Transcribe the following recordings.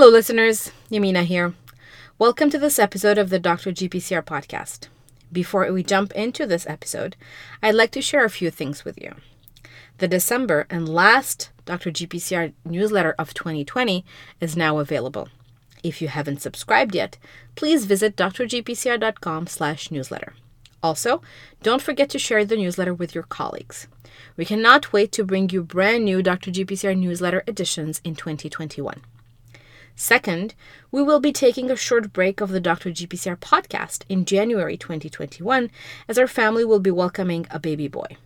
Hello, listeners. Yamina here. Welcome to this episode of the Dr. GPCR podcast. Before we jump into this episode, I'd like to share a few things with you. The December and last Dr. GPCR newsletter of 2020 is now available. If you haven't subscribed yet, please visit drgpcr.com/newsletter. Also, don't forget to share the newsletter with your colleagues. We cannot wait to bring you brand new Dr. GPCR newsletter editions in 2021. Second, we will be taking a short break of the Dr. GPCR podcast in January 2021 as our family will be welcoming a baby boy.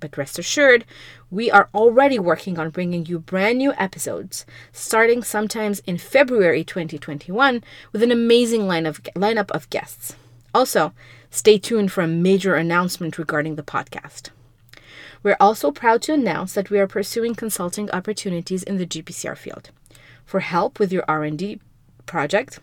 But rest assured, we are already working on bringing you brand new episodes, starting sometimes in February 2021 with an amazing lineup of guests. Also, stay tuned for a major announcement regarding the podcast. We're also proud to announce that we are pursuing consulting opportunities in the GPCR field. For help with your R&D project,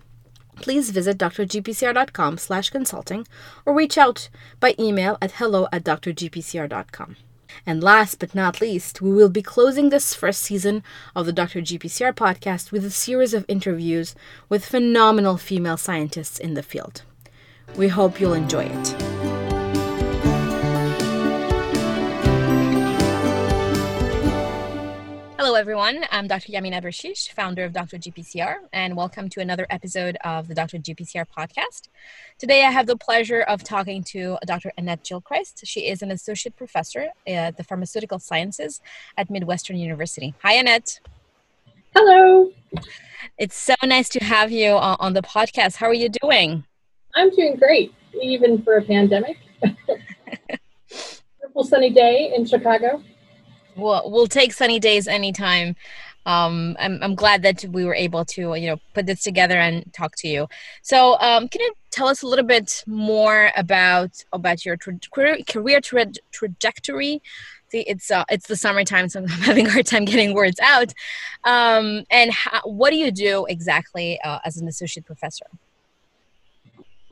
please visit drgpcr.com/consulting or reach out by email at hello@drgpcr.com. And last but not least, we will be closing this first season of the Dr. GPCR podcast with a series of interviews with phenomenal female scientists in the field. We hope you'll enjoy it. Hello, everyone. I'm Dr. Yamina Abrishesh, founder of Dr. GPCR, and welcome to another episode of the Dr. GPCR podcast. Today, I have the pleasure of talking to Dr. Annette Gilchrist. She is an associate professor at the Pharmaceutical Sciences at Midwestern University. Hi, Annette. Hello. It's so nice to have you on the podcast. How are you doing? I'm doing great, even for a pandemic. Beautiful sunny day in Chicago. We'll take sunny days anytime. I'm glad that we were able to, put this together and talk to you. So, can you tell us a little bit more about your career trajectory? See, it's the summertime, so I'm having a hard time getting words out. What do you do exactly as an associate professor?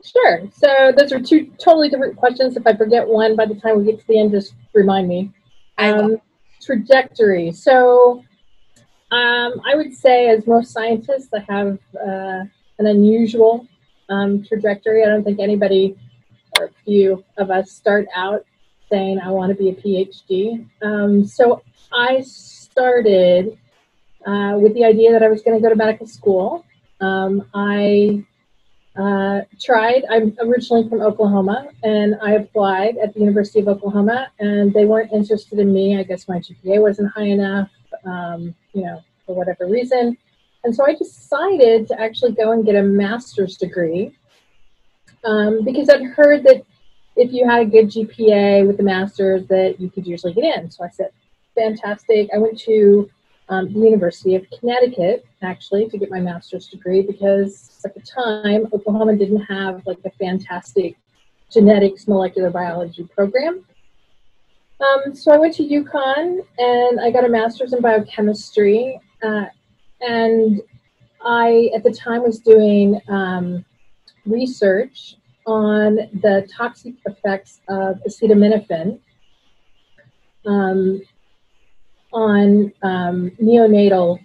Sure. So those are two totally different questions. If I forget one by the time we get to the end, just remind me. I will. Trajectory. So I would say, as most scientists, I have an unusual trajectory. I don't think anybody or few of us start out saying, I want to be a PhD. So I started with the idea that I was going to go to medical school. I'm originally from Oklahoma, and I applied at the University of Oklahoma, and they weren't interested in me. I guess my GPA wasn't high enough, for whatever reason. And so I decided to actually go and get a master's degree because I'd heard that if you had a good GPA with the master's that you could usually get in. So I said, fantastic. I went to the University of Connecticut, actually, to get my master's degree because at the time, Oklahoma didn't have a fantastic genetics molecular biology program. So I went to UConn and I got a master's in biochemistry. And I, at the time, was doing research on the toxic effects of acetaminophen on neonatal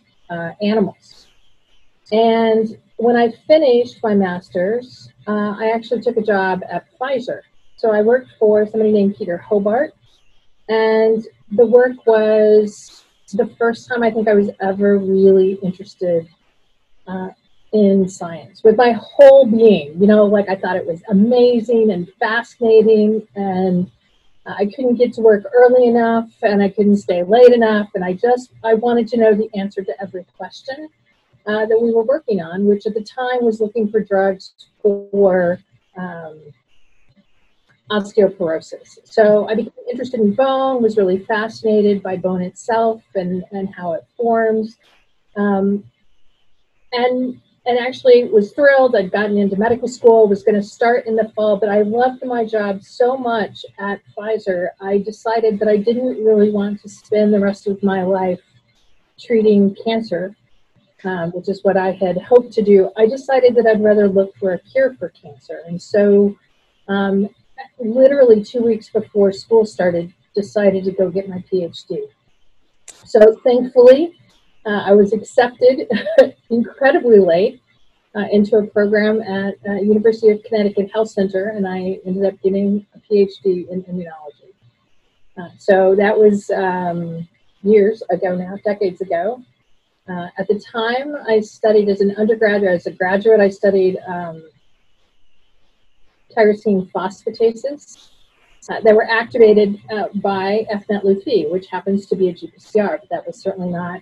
animals. And when I finished my master's, I actually took a job at Pfizer. So I worked for somebody named Peter Hobart. And the work was the first time I think I was ever really interested in science with my whole being. I thought it was amazing and fascinating, and I couldn't get to work early enough, and I couldn't stay late enough, and I wanted to know the answer to every question that we were working on, which at the time was looking for drugs for osteoporosis. So I became interested in bone, was really fascinated by bone itself and how it forms, and actually was thrilled. I'd gotten into medical school, was going to start in the fall, but I loved my job so much at Pfizer, I decided that I didn't really want to spend the rest of my life treating cancer, which is what I had hoped to do. I decided that I'd rather look for a cure for cancer. And so literally 2 weeks before school started, decided to go get my PhD. So thankfully, I was accepted incredibly late into a program at University of Connecticut Health Center, and I ended up getting a PhD in immunology. So that was years ago now, decades ago. At the time, I studied as an undergraduate. As a graduate, I studied tyrosine phosphatases that were activated by fMet-Leu-Phe, which happens to be a GPCR, but that was certainly not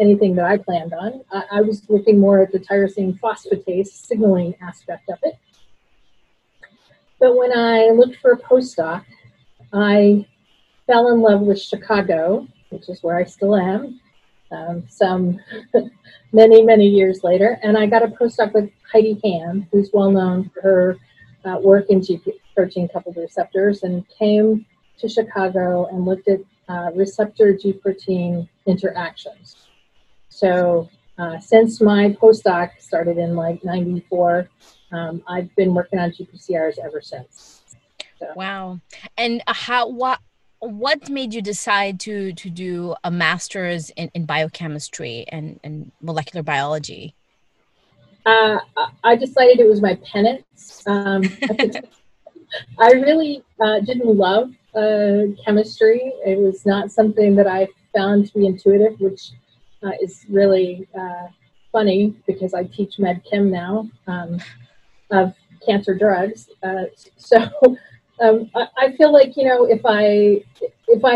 anything that I planned on. I was looking more at the tyrosine phosphatase signaling aspect of it. But when I looked for a postdoc, I fell in love with Chicago, which is where I still am, many years later. And I got a postdoc with Heidi Hamm, who's well known for her work in GP protein-coupled receptors, and came to Chicago and looked at receptor-G-protein interactions. So since my postdoc started in like 94, I've been working on GPCRs ever since. So. Wow. And what made you decide to do a master's in biochemistry and molecular biology? I decided it was my penance. I really didn't love chemistry. It was not something that I found to be intuitive, which is really funny because I teach med chem now of cancer drugs. I feel like, you know, if I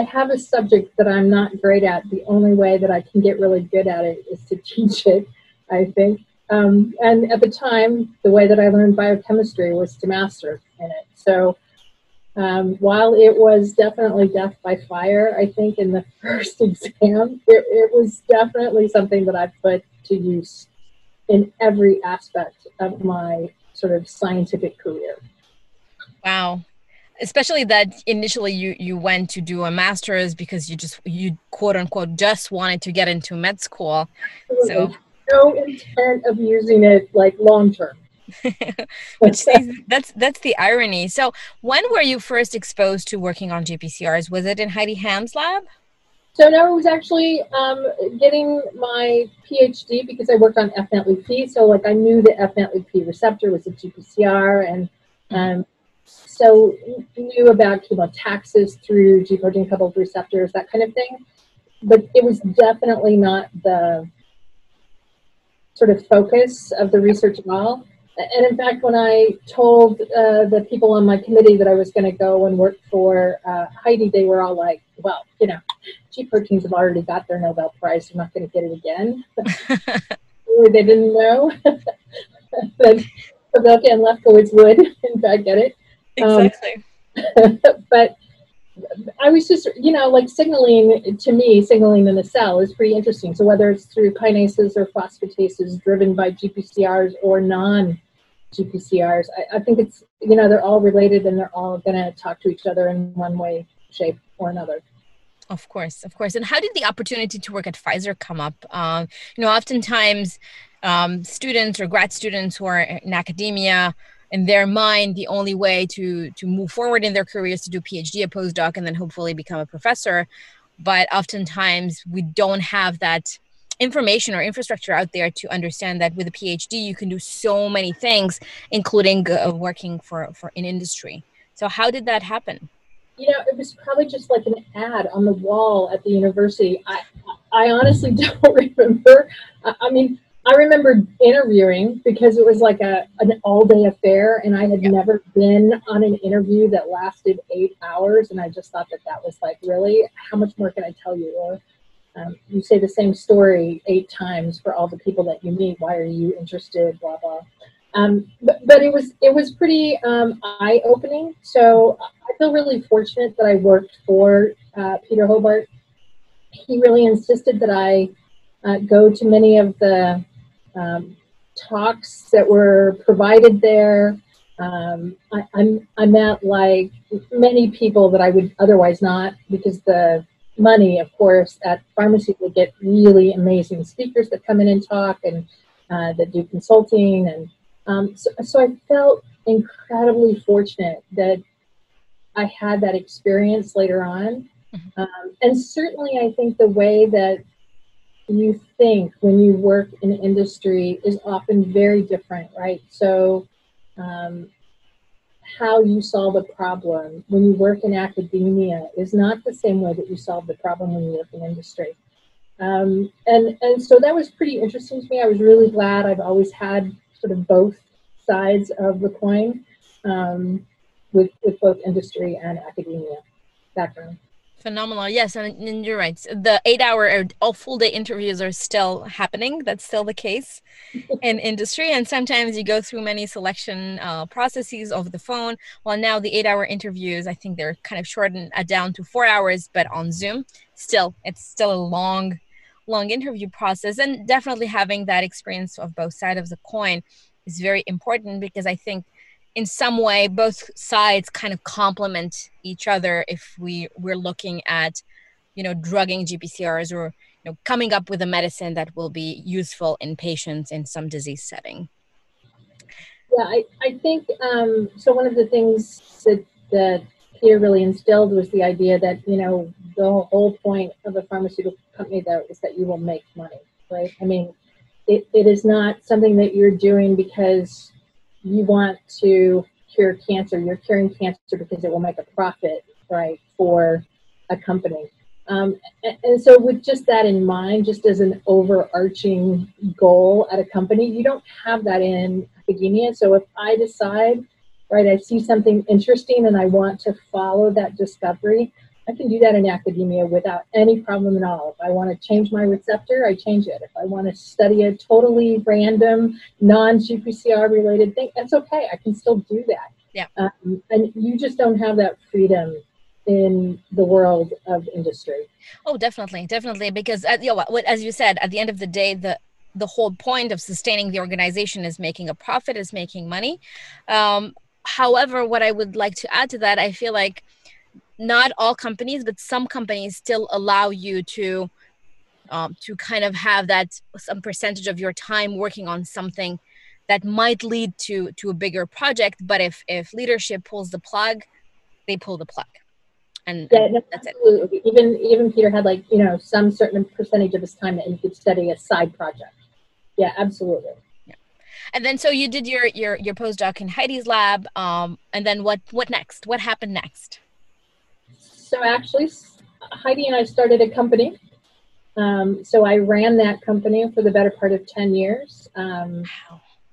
have a subject that I'm not great at, the only way that I can get really good at it is to teach it, I think. And at the time, the way that I learned biochemistry was to master in it. So while it was definitely death by fire, I think in the first exam, it was definitely something that I put to use in every aspect of my sort of scientific career. Wow. Especially that initially you went to do a master's because you quote unquote just wanted to get into med school. Absolutely. So no intent of using it like long term. Which that's the irony. So when were you first exposed to working on GPCRs? Was it in Heidi Hamm's lab? So no, it was actually getting my PhD because I worked on fMet-Leu-Phe. So like I knew the fMet-Leu-Phe receptor was a GPCR, and so knew about chemotaxis through G protein coupled receptors, that kind of thing. But it was definitely not the sort of focus of the research at all. And in fact, when I told the people on my committee that I was going to go and work for Heidi, they were all like, well, you know, G proteins have already got their Nobel Prize. They're not going to get it again. They didn't know that Silvio and Lefkowitz would, in fact, get it. Exactly. But I was just, like signaling, to me, signaling in a cell is pretty interesting. So whether it's through kinases or phosphatases driven by GPCRs or non-GPCRs, I think it's, they're all related and they're all going to talk to each other in one way, shape, or another. Of course, of course. And how did the opportunity to work at Pfizer come up? Oftentimes students or grad students who are in academia, in their mind, the only way to move forward in their career is to do a PhD, a postdoc, and then hopefully become a professor. But oftentimes we don't have that information or infrastructure out there to understand that with a PhD, you can do so many things, including working for in industry. So how did that happen? It was probably just like an ad on the wall at the university. I honestly don't remember. I remember interviewing because it was like an all-day affair, and I had never been on an interview that lasted 8 hours, and I just thought that was like, really? How much more can I tell you? Or you say the same story 8 times for all the people that you meet. Why are you interested? Blah, blah. But it was pretty eye-opening. So I feel really fortunate that I worked for Peter Hobart. He really insisted that I go to many of the talks that were provided there. I met like many people that I would otherwise not, because the money, of course, at pharmacy would get really amazing speakers that come in and talk and that do consulting. And so I felt incredibly fortunate that I had that experience later on. And certainly I think the way that you think when you work in industry is often very different, right? So how you solve a problem when you work in academia is not the same way that you solve the problem when you work in industry. And so that was pretty interesting to me. I was really glad. I've always had sort of both sides of the coin with both industry and academia background. Phenomenal. Yes, and you're right. The 8-hour or full day interviews are still happening. That's still the case in industry. And sometimes you go through many selection processes over the phone. Well, now the 8-hour interviews, I think they're kind of shortened down to 4 hours, but on Zoom, still, it's still a long interview process. And definitely having that experience of both sides of the coin is very important, because I think in some way, both sides kind of complement each other if we're looking at, you know, drugging GPCRs or, you know, coming up with a medicine that will be useful in patients in some disease setting. Yeah, I think, so one of the things that Peter really instilled was the idea that, you know, the whole point of a pharmaceutical company, though, is that you will make money, right? I mean, it is not something that you're doing because you want to cure cancer. You're curing cancer because it will make a profit, right, for a company. And so with just that in mind, just as an overarching goal at a company, you don't have that in academia. So if I decide, right, I see something interesting and I want to follow that discovery, I can do that in academia without any problem at all. If I want to change my receptor, I change it. If I want to study a totally random, non-GPCR related thing, that's okay. I can still do that. Yeah. And you just don't have that freedom in the world of industry. Oh, definitely. Definitely. Because you know, as you said, at the end of the day, the whole point of sustaining the organization is making a profit, is making money. However, what I would like to add to that, I feel like not all companies, but some companies still allow you to kind of have that some percentage of your time working on something that might lead to a bigger project. But if leadership pulls the plug, they pull the plug, and no, that's absolutely it. Even Peter had, like, you know, some certain percentage of his time that you could study a side project. Yeah, absolutely. Yeah. And then so you did your postdoc in Heidi's lab, and then what next? What happened next? So actually, Heidi and I started a company. So I ran that company for the better part of 10 years. Wow.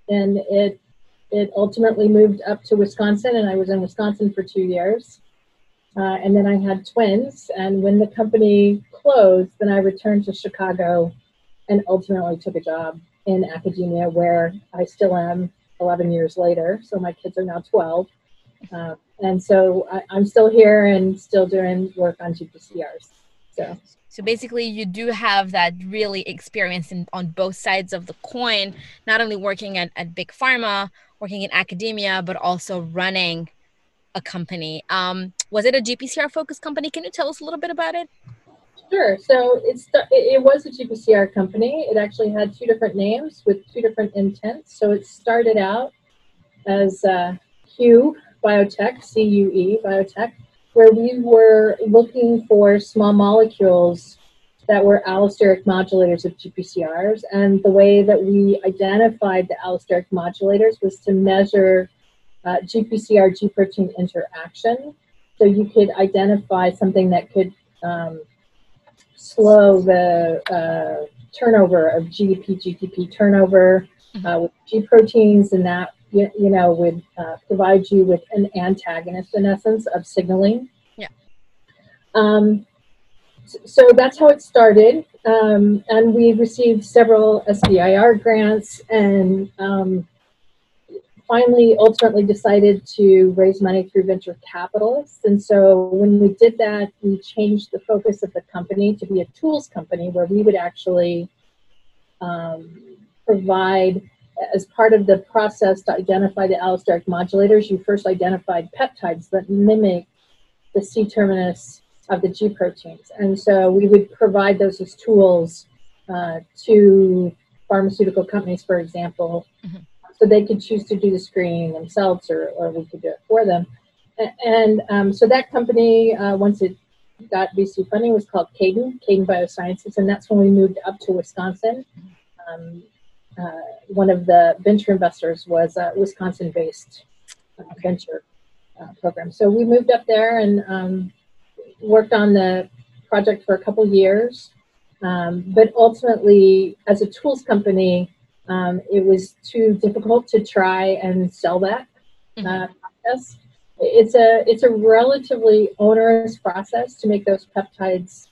And it ultimately moved up to Wisconsin, and I was in Wisconsin for 2 years. And then I had twins. And when the company closed, then I returned to Chicago and ultimately took a job in academia, where I still am 11 years later. So my kids are now 12. And so I'm still here and still doing work on GPCRs. So basically, you do have that really experience on both sides of the coin, not only working at Big Pharma, working in academia, but also running a company. Was it a GPCR-focused company? Can you tell us a little bit about it? Sure. So it was a GPCR company. It actually had two different names with two different intents. So it started out as Cue Biotech, C-U-E, Biotech, where we were looking for small molecules that were allosteric modulators of GPCRs. And the way that we identified the allosteric modulators was to measure GPCR-G protein interaction. So you could identify something that could slow the turnover of GDP-GTP turnover with G proteins, and that would provide you with an antagonist, in essence, of signaling. Yeah. So that's how it started. And we received several SBIR grants, and finally, ultimately decided to raise money through venture capitalists. And so when we did that, we changed the focus of the company to be a tools company, where we would actually provide, as part of the process to identify the allosteric modulators, you first identified peptides that mimic the C-terminus of the G proteins. And so we would provide those as tools to pharmaceutical companies, for example, so they could choose to do the screening themselves, or we could do it for them. And so that company, once it got VC funding was called Caden Biosciences, and that's when we moved up to Wisconsin. One of the venture investors was a Wisconsin-based venture program. So we moved up there and worked on the project for a couple years. But ultimately, as a tools company, it was too difficult to try and sell that process. It's a relatively onerous process to make those peptides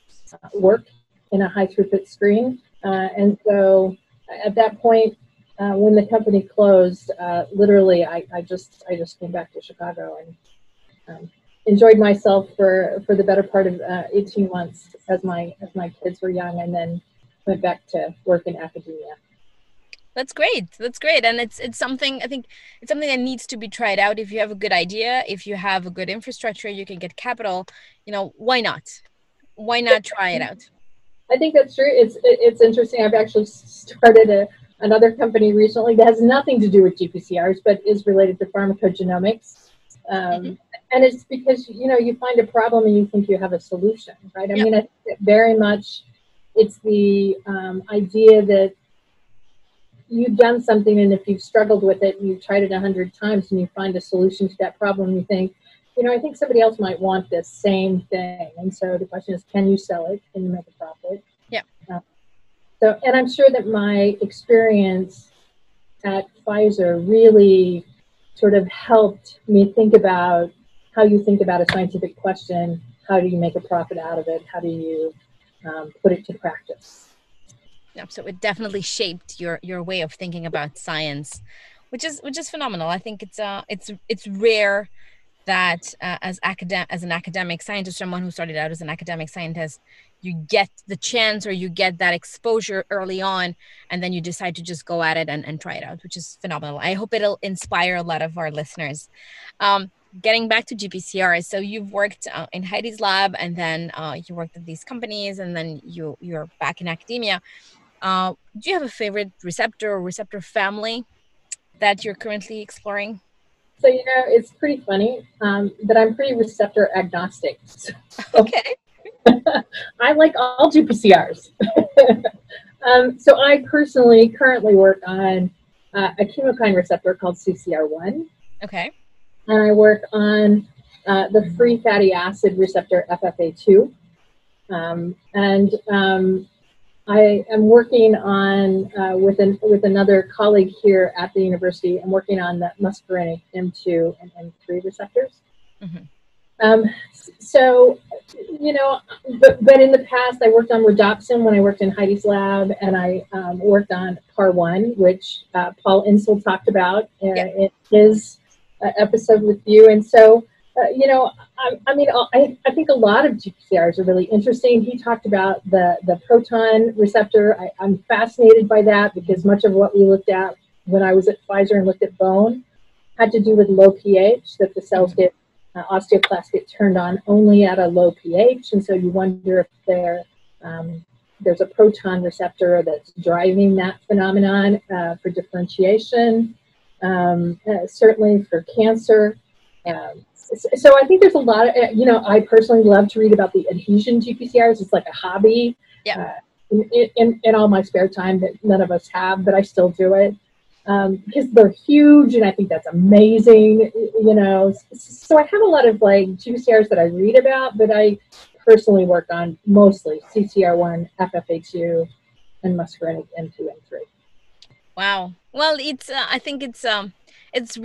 work in a high throughput screen. And so at that point, when the company closed, literally I just came back to Chicago and enjoyed myself for the better part of 18 months as my kids were young, and then went back to work in academia. That's great. That's great. And it's something, I think it's something that needs to be tried out. If you have a good idea, if you have a good infrastructure, you can get capital, you know, why not? Why not try it out? I think that's true. It's interesting. I've actually started another company recently that has nothing to do with GPCRs, but is related to pharmacogenomics. And it's because, you know, you find a problem and you think you have a solution, right? I mean, I think that very much it's the idea that you've done something, and if you've struggled with it and you've tried it 100 times and you find a solution to that problem, you think, you know, I think somebody else might want this same thing. And so the question is, can you sell it? Can you make a profit? Yeah. So, and I'm sure that my experience at Pfizer really sort of helped me think about how you think about a scientific question. How do you make a profit out of it? How do you put it to practice? Yeah, so it definitely shaped your way of thinking about science, which is phenomenal. I think it's rare that as an academic scientist, someone who started out as an academic scientist, you get the chance or you get that exposure early on, and then you decide to just go at it and try it out, which is phenomenal. I hope it'll inspire a lot of our listeners. Getting back to GPCR, so you've worked in Heidi's lab, and then you worked at these companies, and then you're back in academia. Do you have a favorite receptor or receptor family that you're currently exploring? So, you know, it's pretty funny that I'm pretty receptor agnostic. So. Okay. I like all GPCRs. So I personally currently work on a chemokine receptor called CCR1. Okay. And I work on the free fatty acid receptor FFA2. I am working on, with another colleague here at the university, I'm working on the muscarinic M2 and M3 receptors. So, you know, but in the past, I worked on rhodopsin when I worked in Heidi's lab, and I worked on PAR1, which Paul Insel talked about in his episode with you. And so, you know, I think a lot of GPCRs are really interesting. He talked about the proton receptor. I'm fascinated by that because much of what we looked at when I was at Pfizer and looked at bone had to do with low pH, that the cells get osteoclasts get turned on only at a low pH. And so you wonder if there's a proton receptor that's driving that phenomenon for differentiation, certainly for cancer. So I think there's a lot of, you know, I personally love to read about the adhesion GPCRs. It's like a hobby in all my spare time that none of us have, but I still do it because they're huge. And I think that's amazing, you know, so I have a lot of like GPCRs that I read about, but I personally work on mostly CCR1, FFA2, and muscarinic M2, M3. Wow. Well, it's, I think it's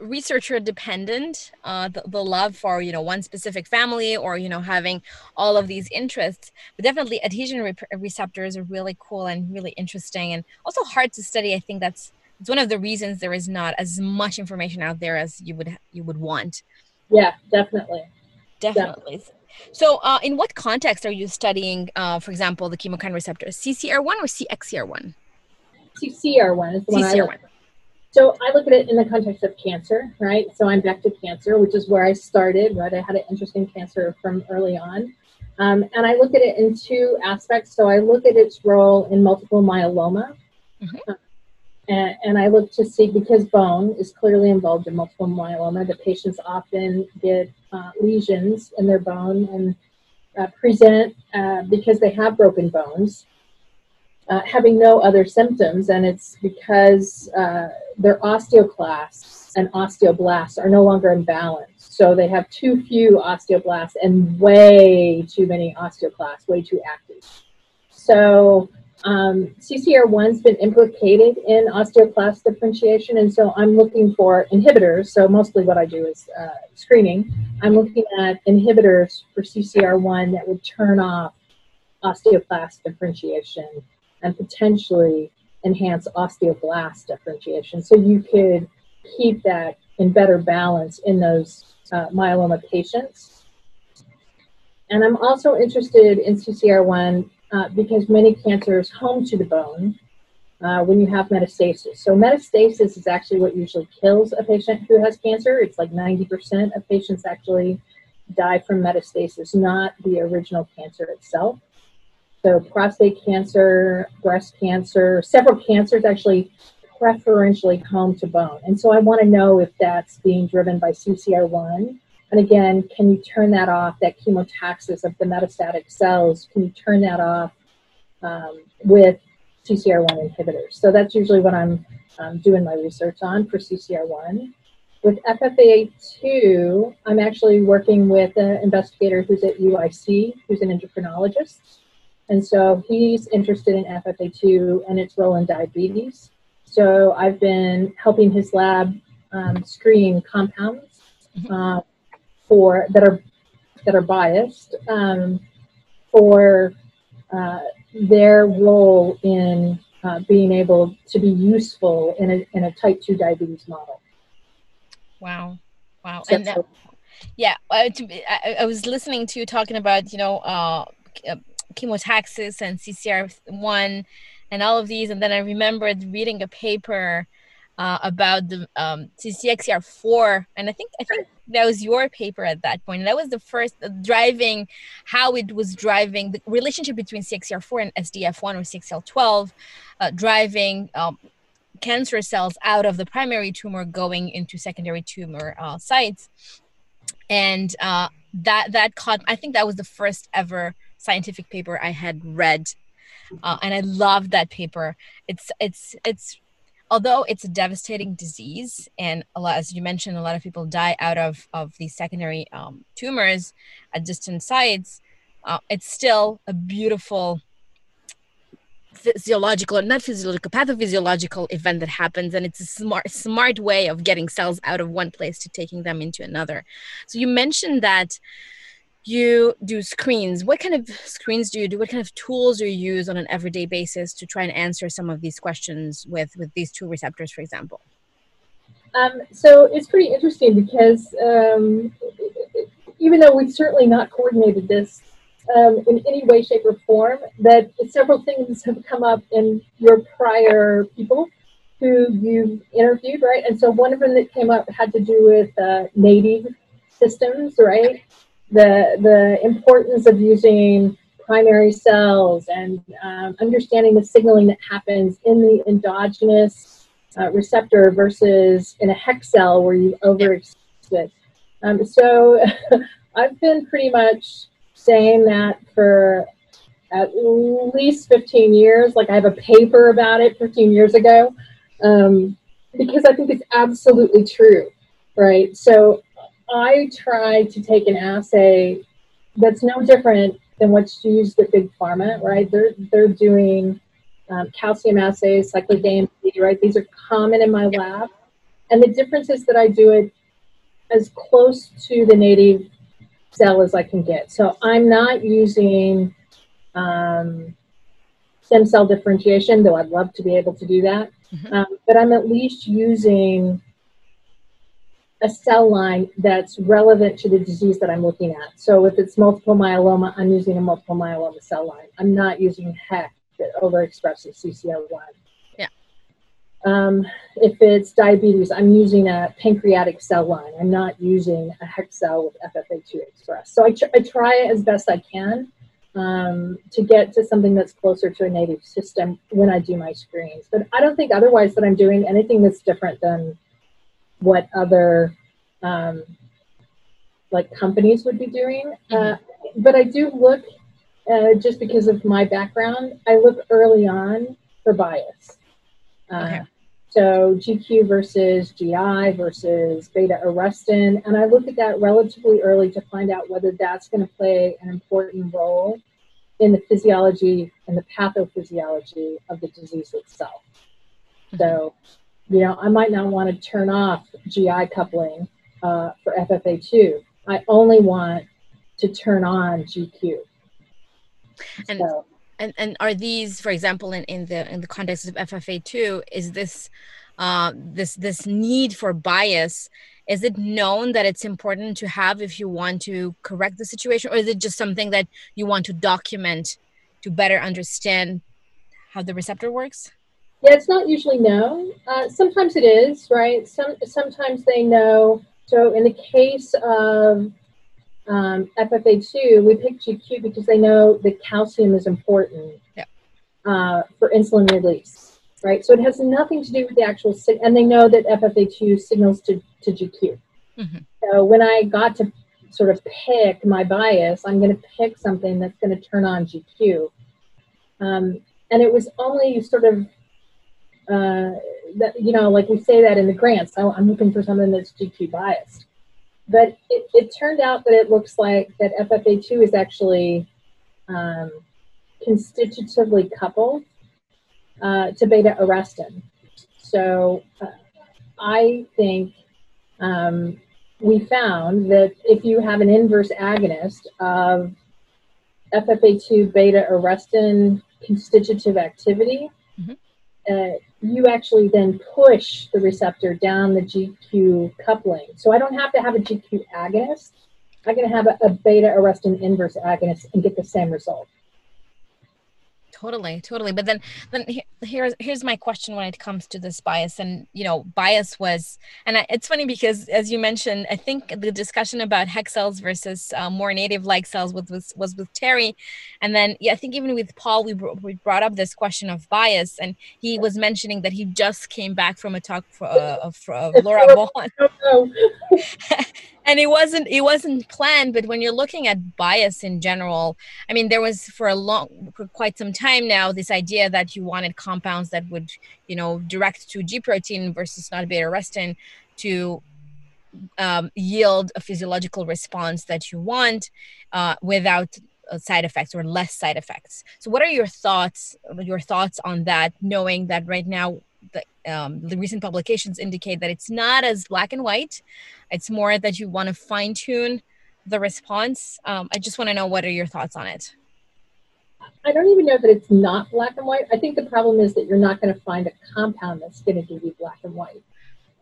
researcher dependent, the love for, you know, one specific family or, you know, having all of these interests, but definitely adhesion receptors are really cool and really interesting and also hard to study. I think it's one of the reasons there is not as much information out there as you would want. Yeah, definitely. Definitely. So in what context are you studying, for example, the chemokine receptor, CCR1 or CXCR1? CCR1 is the one I look at. So I look at it in the context of cancer, right? So I'm back to cancer, which is where I started, right? I had an interest in cancer from early on. And I look at it in two aspects. So I look at its role in multiple myeloma. And I look to see, because bone is clearly involved in multiple myeloma, the patients often get lesions in their bone, and present because they have broken bones, having no other symptoms, and it's because their osteoclasts and osteoblasts are no longer in balance. So they have too few osteoblasts and way too many osteoclasts, way too active. So CCR1's been implicated in osteoclast differentiation, and so I'm looking for inhibitors. So mostly what I do is screening. I'm looking at inhibitors for CCR1 that would turn off osteoclast differentiation and potentially enhance osteoblast differentiation. So you could keep that in better balance in those myeloma patients. And I'm also interested in CCR1 because many cancers home to the bone when you have metastasis. So metastasis is actually what usually kills a patient who has cancer. It's like 90% of patients actually die from metastasis, not the original cancer itself. So prostate cancer, breast cancer, several cancers actually preferentially home to bone. And so I want to know if that's being driven by CCR1. And again, can you turn that off, that chemotaxis of the metastatic cells, can you turn that off with CCR1 inhibitors? So that's usually what I'm doing my research on for CCR1. With FFA2, I'm actually working with an investigator who's at UIC, who's an endocrinologist. And so he's interested in FFA2 and its role in diabetes. So I've been helping his lab screen compounds for that are biased for their role in being able to be useful in a type 2 diabetes model. Wow. So, and that, yeah, I was listening to you talking about, chemotaxis and CCR1 and all of these. And then I remembered reading a paper about the CXCR4, and I think that was your paper at that point. And that was the first driving, how it was driving the relationship between CXCR4 and SDF1 or CXCL12, driving cancer cells out of the primary tumor going into secondary tumor sites. And that caught, I think that was the first ever scientific paper I had read, and I loved that paper. It's although it's a devastating disease, and a lot, as you mentioned, a lot of people die out of these secondary tumors at distant sites. It's still a beautiful pathophysiological event that happens, and it's a smart way of getting cells out of one place to taking them into another. So you mentioned that you do screens. What kind of screens do you do? What kind of tools do you use on an everyday basis to try and answer some of these questions with these two receptors, for example? So it's pretty interesting because even though we've certainly not coordinated this in any way, shape, or form, that several things have come up in your prior people who you've interviewed, right? And so one of them that came up had to do with native systems, right? The importance of using primary cells and understanding the signaling that happens in the endogenous receptor versus in a hex cell where you overexpress it. So I've been pretty much saying that for at least 15 years. Like I have a paper about it 15 years ago because I think it's absolutely true, right? So I try to take an assay that's no different than what's used at Big Pharma, right? They're doing calcium assays, cyclic AMP, right? These are common in my lab. And the difference is that I do it as close to the native cell as I can get. So I'm not using stem cell differentiation, though I'd love to be able to do that. Mm-hmm. But I'm at least using a cell line that's relevant to the disease that I'm looking at. So if it's multiple myeloma, I'm using a multiple myeloma cell line. I'm not using HEC that overexpresses CCR1. Yeah. If it's diabetes, I'm using a pancreatic cell line. I'm not using a HEC cell with FFA2 expressed. So I try as best I can to get to something that's closer to a native system when I do my screens. But I don't think otherwise that I'm doing anything that's different than what other companies would be doing. But I do look, just because of my background, I look early on for bias. Okay. So GQ versus GI versus beta-arrestin, and I look at that relatively early to find out whether that's going to play an important role in the physiology and the pathophysiology of the disease itself. So, you know, I might not want to turn off GI coupling for FFA2. I only want to turn on GQ. And so, and are these, for example, in the context of FFA2, is this this need for bias? Is it known that it's important to have if you want to correct the situation, or is it just something that you want to document to better understand how the receptor works? Yeah, it's not usually known. Sometimes it is, right? Sometimes they know. So in the case of FFA2, we picked GQ because they know the calcium is important for insulin release, right? So it has nothing to do with the actual, and they know that FFA2 signals to GQ. Mm-hmm. So when I got to sort of pick my bias, I'm going to pick something that's going to turn on GQ. And it was only sort of, that, you know, like we say that in the grants, so I'm looking for something that's GQ biased. But it turned out that it looks like that FFA2 is actually constitutively coupled to beta-arrestin. So I think we found that if you have an inverse agonist of FFA2 beta-arrestin constitutive activity, you actually then push the receptor down the GQ coupling. So I don't have to have a GQ agonist. I can have a beta-arrestin inverse agonist and get the same result. Totally, totally. But then here's my question when it comes to this bias. And, you know, bias was, and it's funny because, as you mentioned, I think the discussion about HEC cells versus more native-like cells was with Terry. And then, yeah, I think even with Paul, we brought up this question of bias. And he was mentioning that he just came back from a talk of Laura Bohan. And it wasn't planned, but when you're looking at bias in general, I mean, there was for quite some time now, this idea that you wanted compounds that would, you know, direct to G protein versus not beta-arrestin to yield a physiological response that you want without side effects or less side effects. So what are your thoughts on that, knowing that right now, the recent publications indicate that it's not as black and white. It's more that you want to fine tune the response. I just want to know, what are your thoughts on it? I don't even know that it's not black and white. I think the problem is that you're not going to find a compound that's going to give you black and white,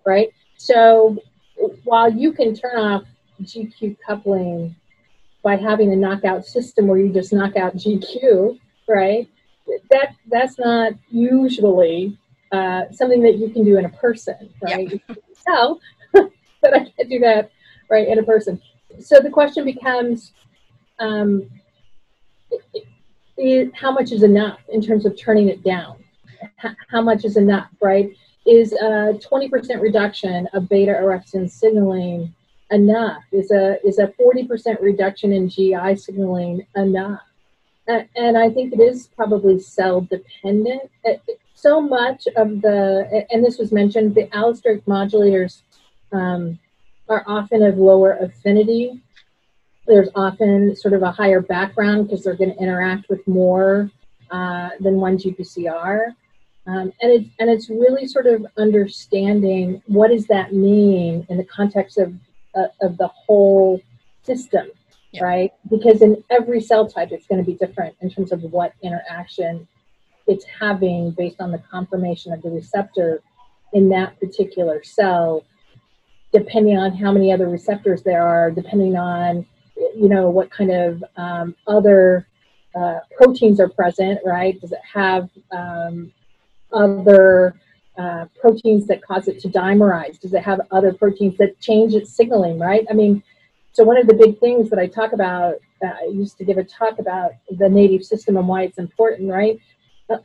right? So while you can turn off GQ coupling by having a knockout system where you just knock out GQ, right? That's not usually something that you can do in a person, right? Yep. So, but I can't do that, right, in a person. So the question becomes, how much is enough in terms of turning it down? How much is enough, right? Is a 20% reduction of beta-arrestin signaling enough? Is a 40% reduction in GI signaling enough? And I think it is probably cell-dependent. So much of the, and this was mentioned, the allosteric modulators are often of lower affinity. There's often sort of a higher background because they're going to interact with more than one GPCR. And it's really sort of understanding what does that mean in the context of the whole system, yeah. Right? Because in every cell type, it's going to be different in terms of what interaction it's having based on the conformation of the receptor in that particular cell, depending on how many other receptors there are, depending on, you know, what kind of other proteins are present, right? Does it have other proteins that cause it to dimerize? Does it have other proteins that change its signaling, right? I mean, so one of the big things that I talk about, I used to give a talk about the native system and why it's important, right?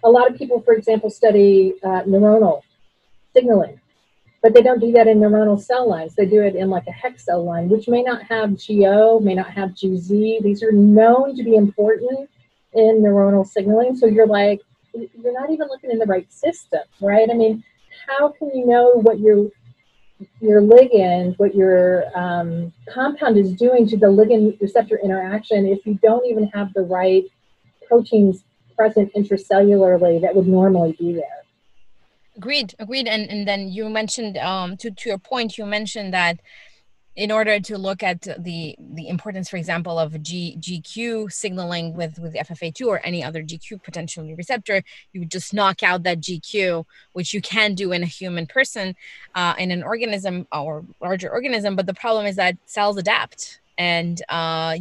A lot of people, for example, study neuronal signaling, But they don't do that in neuronal cell lines. They do it in like a hex cell line, which may not have GO, may not have GZ. These are known to be important in neuronal signaling. So you're like, you're not even looking in the right system, right? I mean, how can you know what your ligand, what your compound is doing to the ligand receptor interaction if you don't even have the right proteins present intracellularly that would normally be there? Agreed, agreed. And then you mentioned, to your point, you mentioned that in order to look at the importance, for example, of GQ signaling with FFA2 or any other GQ potential receptor, you would just knock out that GQ, which you can do in a human person, in an organism or larger organism. But the problem is that cells adapt, and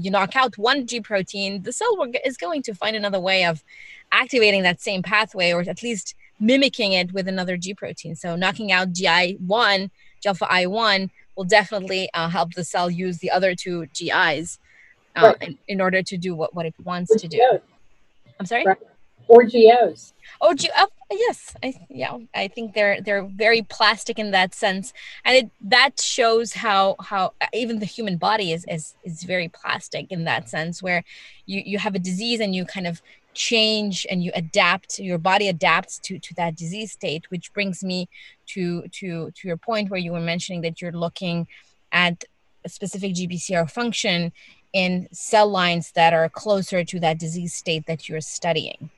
you knock out one G protein, the cell is going to find another way of activating that same pathway, or at least mimicking it with another G protein. So knocking out GI1, GI1 will definitely help the cell use the other two GIs right, in order to do what it wants to do. I'm sorry? Right. Or GOs. Oh, yes. I think they're very plastic in that sense. And that shows how even the human body is very plastic in that sense, where you have a disease and you kind of change and you adapt, your body adapts to that disease state, which brings me to your point where you were mentioning that you're looking at a specific GPCR function in cell lines that are closer to that disease state that you're studying.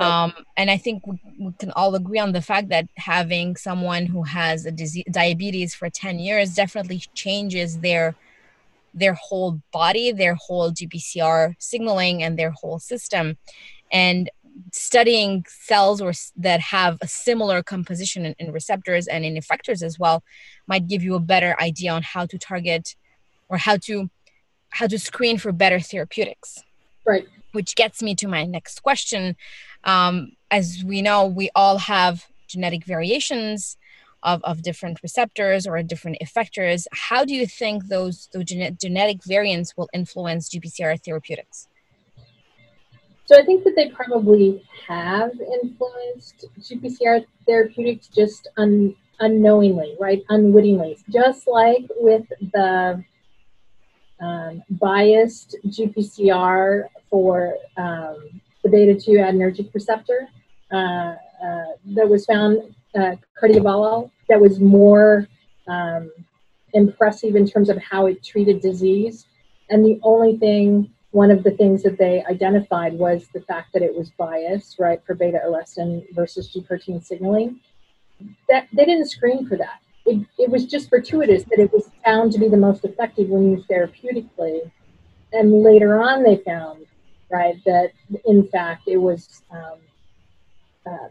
Right. And I think we can all agree on the fact that having someone who has a disease, diabetes for 10 years definitely changes their whole body, their whole GPCR signaling, and their whole system. And studying cells that have a similar composition in receptors and in effectors as well might give you a better idea on how to target or how to screen for better therapeutics. Right. Which gets me to my next question. As we know, we all have genetic variations of different receptors or different effectors. How do you think those genetic variants will influence GPCR therapeutics? So I think that they probably have influenced GPCR therapeutics just unknowingly, right? Unwittingly, just like with the biased GPCR for the beta-2 adrenergic receptor that was found cardiobolol, that was more impressive in terms of how it treated disease. And the only thing, one of the things that they identified was the fact that it was biased, right, for beta-arrestin versus G-protein signaling. That they didn't screen for that. It was just fortuitous that it was found to be the most effective when used therapeutically. And later on they found, right, that in fact it was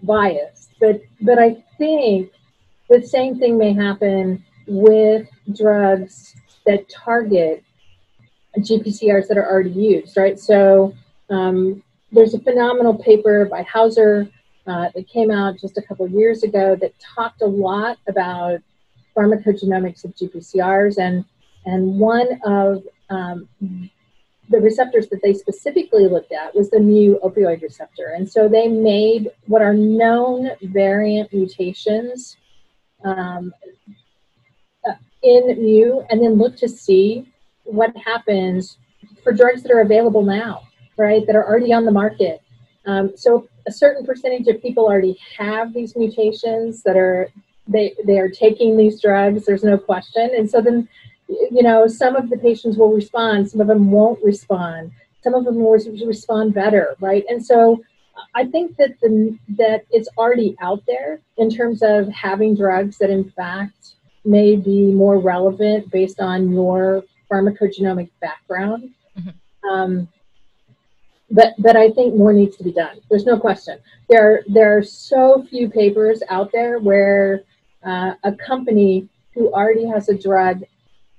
biased. But I think the same thing may happen with drugs that target GPCRs that are already used, right? So there's a phenomenal paper by Hauser that came out just a couple of years ago that talked a lot about pharmacogenomics of GPCRs, and one of the receptors that they specifically looked at was the mu opioid receptor. And so they made what are known variant mutations in mu, and then looked to see what happens for drugs that are available now, right, that are already on the market. So a certain percentage of people already have these mutations that are, they are taking these drugs, there's no question. And so then, you know, some of the patients will respond, some of them won't respond, some of them will respond better, right? And so I think that that it's already out there in terms of having drugs that in fact may be more relevant based on your pharmacogenomic background. Mm-hmm. But I think more needs to be done. There's no question. There are so few papers out there where a company who already has a drug,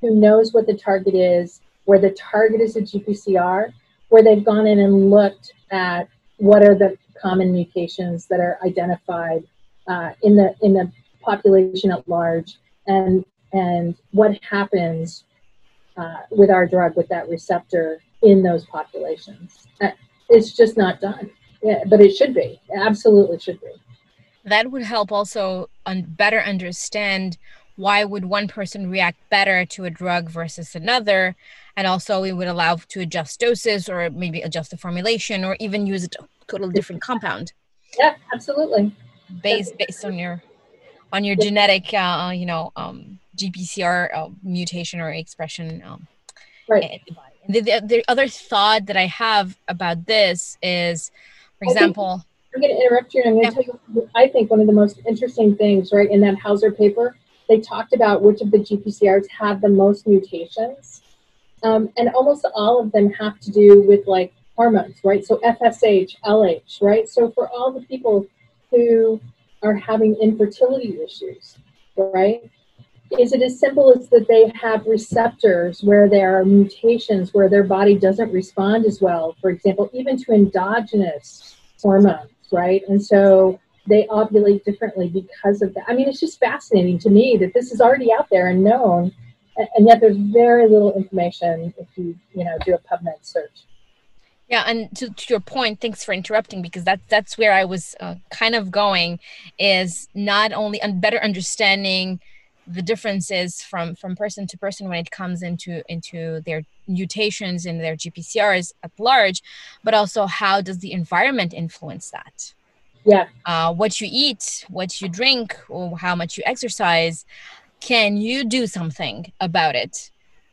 who knows what the target is, where the target is a GPCR, where they've gone in and looked at what are the common mutations that are identified in the population at large, and what happens with our drug, with that receptor in those populations. It's just not done, yeah, but it should be. It absolutely should be. That would help also better understand why would one person react better to a drug versus another? And also we would allow to adjust doses or maybe adjust the formulation or even use a totally different compound. Yeah, absolutely. Based on your genetic, GPCR mutation or expression. Right. The other thought that I have about this is, for example, I'm going to interrupt you, and I'm going to tell you, I think one of the most interesting things, right, in that Hauser paper, they talked about which of the GPCRs have the most mutations, and almost all of them have to do with, like, hormones, right? So FSH, LH, right? So for all the people who are having infertility issues, right, is it as simple as that they have receptors where there are mutations where their body doesn't respond as well, for example, even to endogenous hormones, right? And so they ovulate differently because of that. I mean, it's just fascinating to me that this is already out there and known, and yet there's very little information if you do a PubMed search. Yeah, and to your point, thanks for interrupting, because that's where I was kind of going, is not only better understanding the differences from person to person when it comes into their mutations in their GPCRs at large, but also how does the environment influence that? Yeah. What you eat, what you drink, or how much you exercise, can you do something about it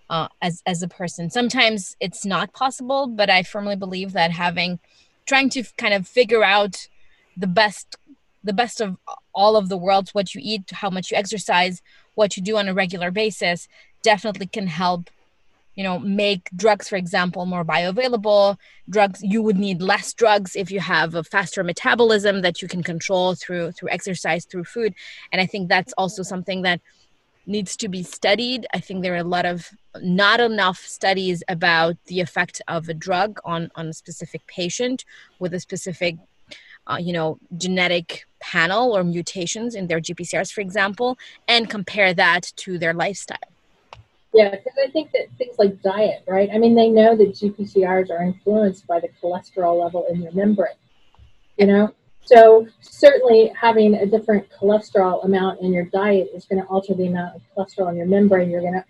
as a person? Sometimes it's not possible, but I firmly believe that trying to kind of figure out the best of all of the worlds, what you eat, how much you exercise, what you do on a regular basis, definitely can help, make drugs, for example, more bioavailable. Drugs, you would need less drugs if you have a faster metabolism that you can control through exercise, through food. And I think that's also something that needs to be studied. I think there are not enough studies about the effect of a drug on a specific patient with a specific genetic panel or mutations in their GPCRs, for example, and compare that to their lifestyle. Yeah, because I think that things like diet, right? I mean, they know that GPCRs are influenced by the cholesterol level in your membrane, So certainly having a different cholesterol amount in your diet is going to alter the amount of cholesterol in your membrane. You're going to,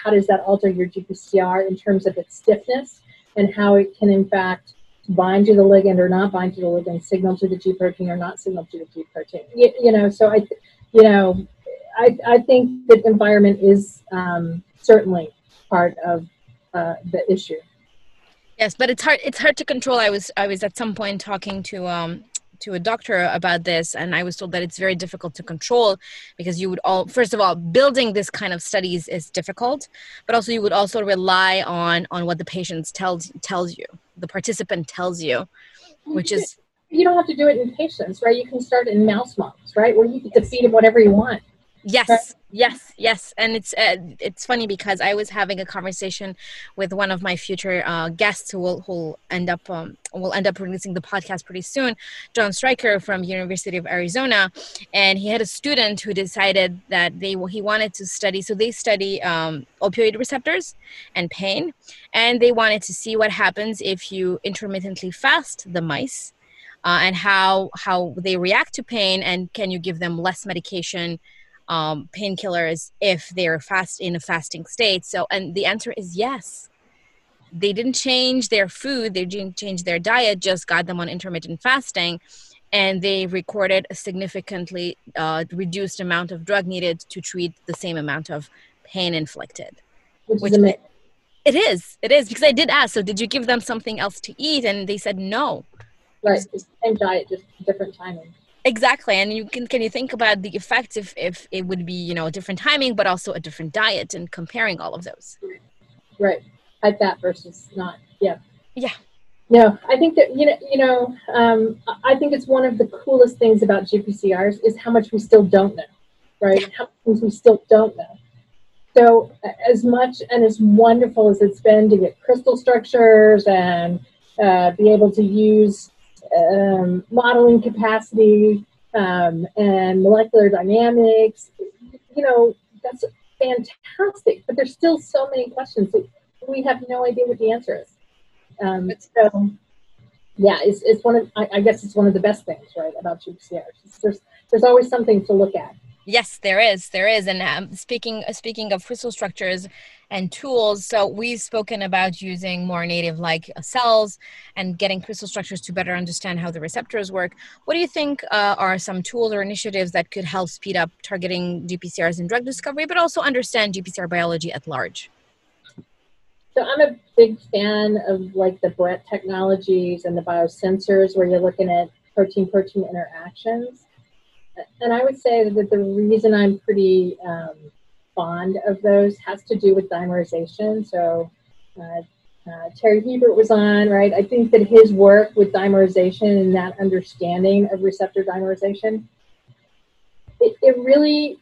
how does that alter your GPCR in terms of its stiffness and how it can, in fact, bind to the ligand or not bind to the ligand, signal to the G protein or not signal to the G protein. I think that environment is certainly part of the issue. Yes, but it's hard. It's hard to control. I was at some point talking to a doctor about this, and I was told that it's very difficult to control because first of all, building this kind of studies is difficult, but also you would also rely on what the patient tells you, the participant tells you, which is... You don't have to do it in patients, right? You can start in mouse models, right? Where you get to feed them whatever you want. Yes, right? Yes. And it's funny because I was having a conversation with one of my future guests who will end up releasing the podcast pretty soon, John Stryker from University of Arizona. And he had a student who decided that he wanted to study. So they study opioid receptors and pain. And they wanted to see what happens if you intermittently fast the mice and how they react to pain, and can you give them less medication, painkillers, if they're in a fasting state. So, and the answer is yes. They didn't change their food, they didn't change their diet, just got them on intermittent fasting, and they recorded a significantly reduced amount of drug needed to treat the same amount of pain inflicted. Which is amazing. It is, because I did ask, so did you give them something else to eat? And they said no. Right, it's the same diet, just different timing. Exactly, and you can you think about the effects if it would be, a different timing, but also a different diet, and comparing all of those. Right, at that versus not, yeah. Yeah. No, I think that, I think it's one of the coolest things about GPCRs is how much we still don't know, right? Yeah. How much things we still don't know. So as much and as wonderful as it's been to get crystal structures and be able to use modeling capacity and molecular dynamics, that's fantastic, but there's still so many questions that we have no idea what the answer is. So yeah, it's one of the best things, right, about GPCRs. There's always something to look at. Yes, there is. And speaking of crystal structures and tools, so we've spoken about using more native-like cells and getting crystal structures to better understand how the receptors work. What do you think are some tools or initiatives that could help speed up targeting GPCRs in drug discovery, but also understand GPCR biology at large? So I'm a big fan of like the Brett technologies and the biosensors where you're looking at protein-protein interactions. And I would say that the reason I'm pretty fond of those has to do with dimerization. So Terry Hebert was on, right? I think that his work with dimerization and that understanding of receptor dimerization, it really,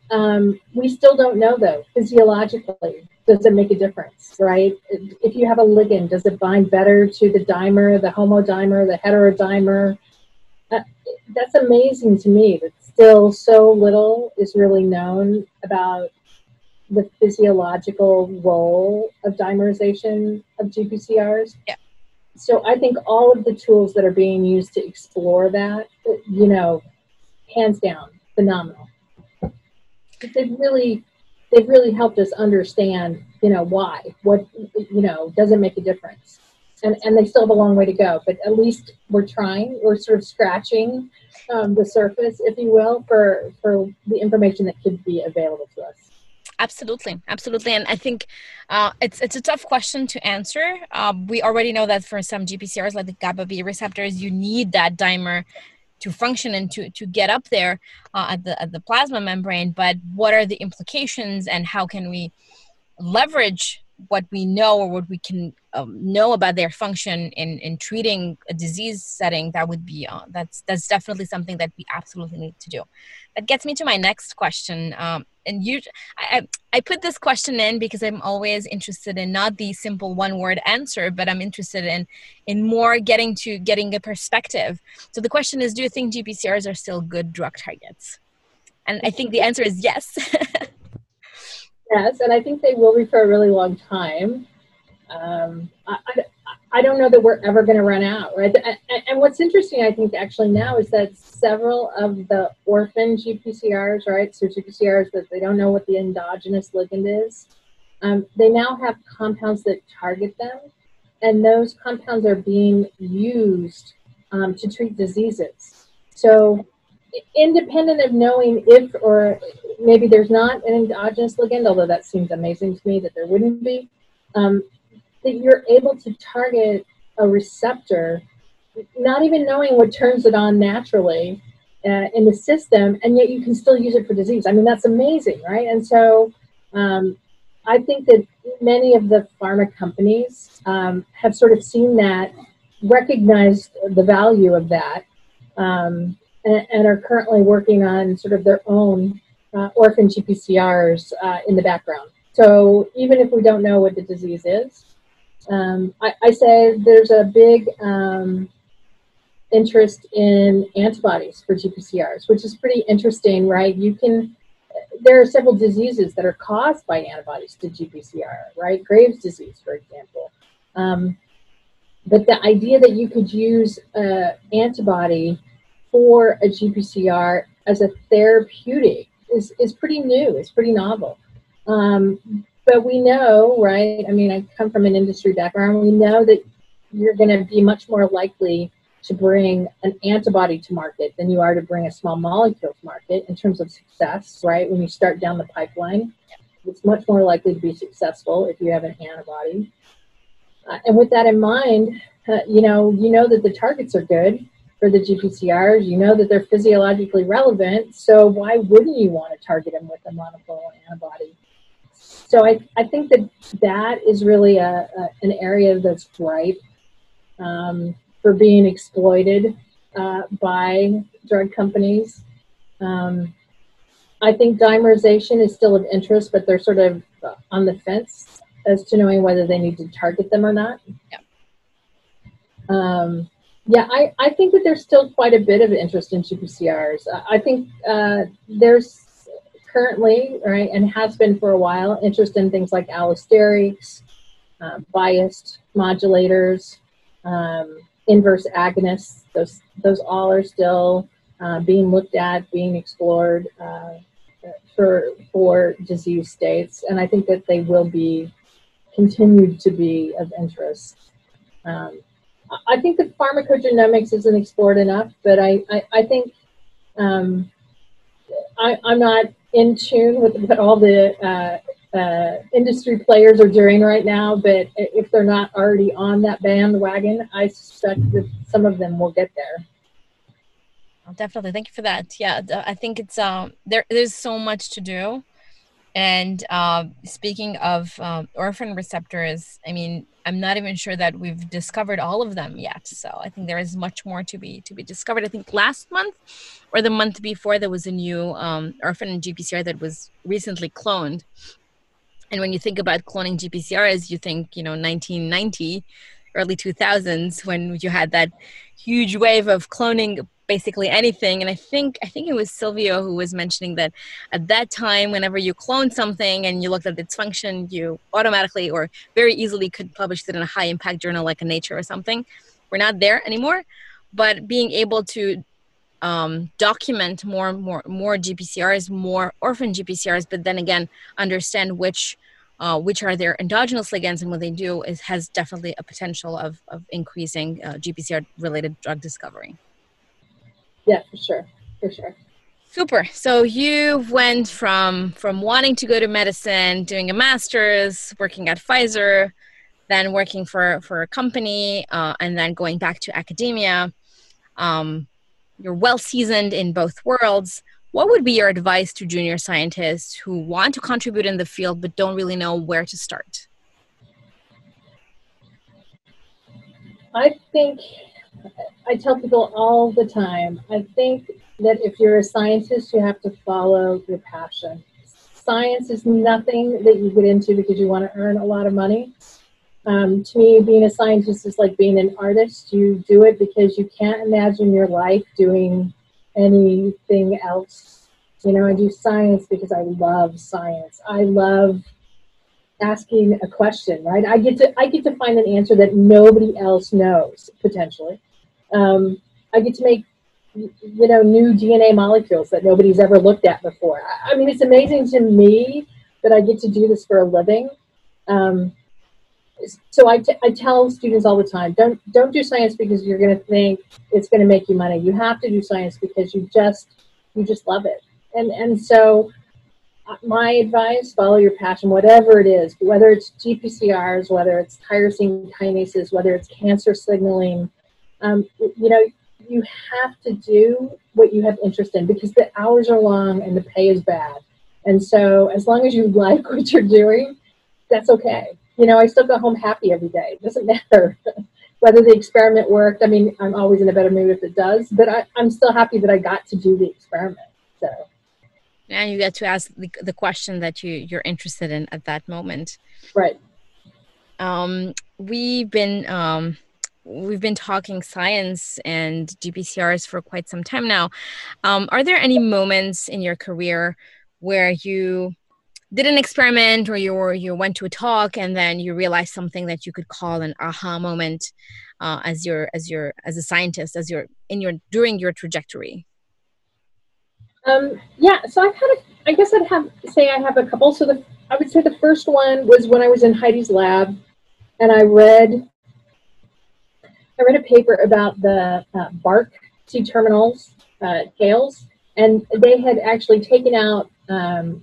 we still don't know though, physiologically, does it make a difference, right? If you have a ligand, does it bind better to the dimer, the homodimer, the heterodimer? That's amazing to me that still so little is really known about the physiological role of dimerization of GPCRs. Yeah. So I think all of the tools that are being used to explore that, you know, hands down, phenomenal. They've really helped us understand, you know, why, what, you know, does it make a difference? And they still have a long way to go, but at least we're trying. We're sort of scratching the surface, if you will, for the information that could be available to us. Absolutely, absolutely. And I think it's a tough question to answer. We already know that for some GPCRs, like the GABA B receptors, you need that dimer to function and to get up there at the plasma membrane. But what are the implications, and how can we leverage what we know or what we can know about their function in treating a disease setting? That would be that's definitely something that we absolutely need to do. That gets me to my next question. I put this question in because I'm always interested in not the simple one-word answer, but I'm interested in more getting a perspective. So the question is, do you think GPCRs are still good drug targets? And I think the answer is yes. Yes, and I think they will be for a really long time. I don't know that we're ever going to run out, right? And what's interesting, I think, actually now is that several of the orphan GPCRs, right, so GPCRs that they don't know what the endogenous ligand is, they now have compounds that target them, and those compounds are being used to treat diseases. So independent of knowing if or maybe there's not an endogenous ligand, although that seems amazing to me that there wouldn't be, that you're able to target a receptor, not even knowing what turns it on naturally in the system, and yet you can still use it for disease. I mean, that's amazing, right? And so I think that many of the pharma companies have sort of seen that, recognized the value of that, and are currently working on sort of their own orphan GPCRs in the background. So even if we don't know what the disease is, I say there's a big interest in antibodies for GPCRs, which is pretty interesting, right? There are several diseases that are caused by antibodies to GPCR, right? Graves' disease, for example. But the idea that you could use an antibody for a GPCR as a therapeutic is pretty new. It's pretty novel. But we know, right? I mean, I come from an industry background. We know that you're going to be much more likely to bring an antibody to market than you are to bring a small molecule to market in terms of success, right? When you start down the pipeline, it's much more likely to be successful if you have an antibody. And with that in mind, you know that the targets are good for the GPCRs, you know that they're physiologically relevant, so why wouldn't you want to target them with a monoclonal antibody? So I think that is really an area that's ripe for being exploited by drug companies. I think dimerization is still of interest, but they're sort of on the fence as to knowing whether they need to target them or not. Yeah. Yeah, I think that there's still quite a bit of interest in GPCRs. I think there's currently, right, and has been for a while, interest in things like allosterics, biased modulators, inverse agonists. Those all are still being looked at, being explored for disease states, and I think that they will be continued to be of interest. I think that pharmacogenomics isn't explored enough, but I think I'm not in tune with what all the industry players are doing right now, but if they're not already on that bandwagon, I suspect that some of them will get there. Definitely. Thank you for that. Yeah, I think it's there's so much to do. And speaking of orphan receptors, I mean, I'm not even sure that we've discovered all of them yet. So I think there is much more to be discovered. I think last month or the month before, there was a new orphan GPCR that was recently cloned. And when you think about cloning GPCRs, you think, 1990, early 2000s, when you had that huge wave of cloning basically anything. And I think it was Silvio who was mentioning that at that time, whenever you cloned something and you looked at its function, you automatically or very easily could publish it in a high impact journal like a Nature or something. We're not there anymore, but being able to document more GPCRs, more orphan GPCRs, but then again, understand which are their endogenous ligands and what they do has definitely a potential of increasing GPCR-related drug discovery. Yeah, for sure. Super. So you went from wanting to go to medicine, doing a master's, working at Pfizer, then working for a company, and then going back to academia. You're well-seasoned in both worlds. What would be your advice to junior scientists who want to contribute in the field but don't really know where to start? I think... I tell people all the time, I think that if you're a scientist, you have to follow your passion. Science is nothing that you get into because you want to earn a lot of money. To me, being a scientist is like being an artist. You do it because you can't imagine your life doing anything else. I do science because I love science. I love asking a question, right? I get to find an answer that nobody else knows, potentially. I get to make, new DNA molecules that nobody's ever looked at before. I mean, it's amazing to me that I get to do this for a living. So I tell students all the time, don't do science because you're going to think it's going to make you money. You have to do science because you just love it. And so my advice, follow your passion, whatever it is, whether it's GPCRs, whether it's tyrosine kinases, whether it's cancer signaling. You have to do what you have interest in because the hours are long and the pay is bad. And so as long as you like what you're doing, that's okay. I still go home happy every day. It doesn't matter whether the experiment worked. I mean, I'm always in a better mood if it does, but I'm still happy that I got to do the experiment. So. And you get to ask the question that you're interested in at that moment. Right. We've been talking science and GPCRs for quite some time now. Are there any moments in your career where you did an experiment or you went to a talk and then you realized something that you could call an aha moment as a scientist, during your trajectory? So I have a couple. So I would say the first one was when I was in Heidi's lab and I read a paper about the bark C-terminals tails, and they had actually taken out the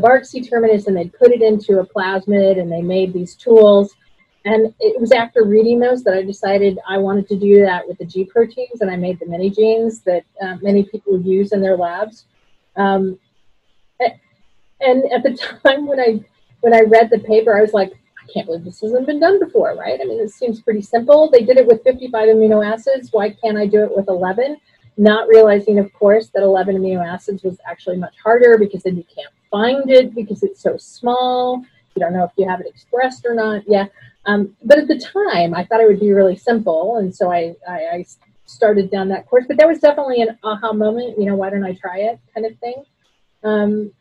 bark C-terminus and they put it into a plasmid and they made these tools. And it was after reading those that I decided I wanted to do that with the G proteins, and I made the mini genes that many people use in their labs. And at the time when I read the paper, I was like, I can't believe this hasn't been done before, right? I mean, it seems pretty simple. They did it with 55 amino acids. Why can't I do it with 11? Not realizing, of course, that 11 amino acids was actually much harder because then you can't find it because it's so small. You don't know if you have it expressed or not. Yeah. But at the time, I thought it would be really simple. And so I started down that course. But that was definitely an aha moment, why don't I try it kind of thing.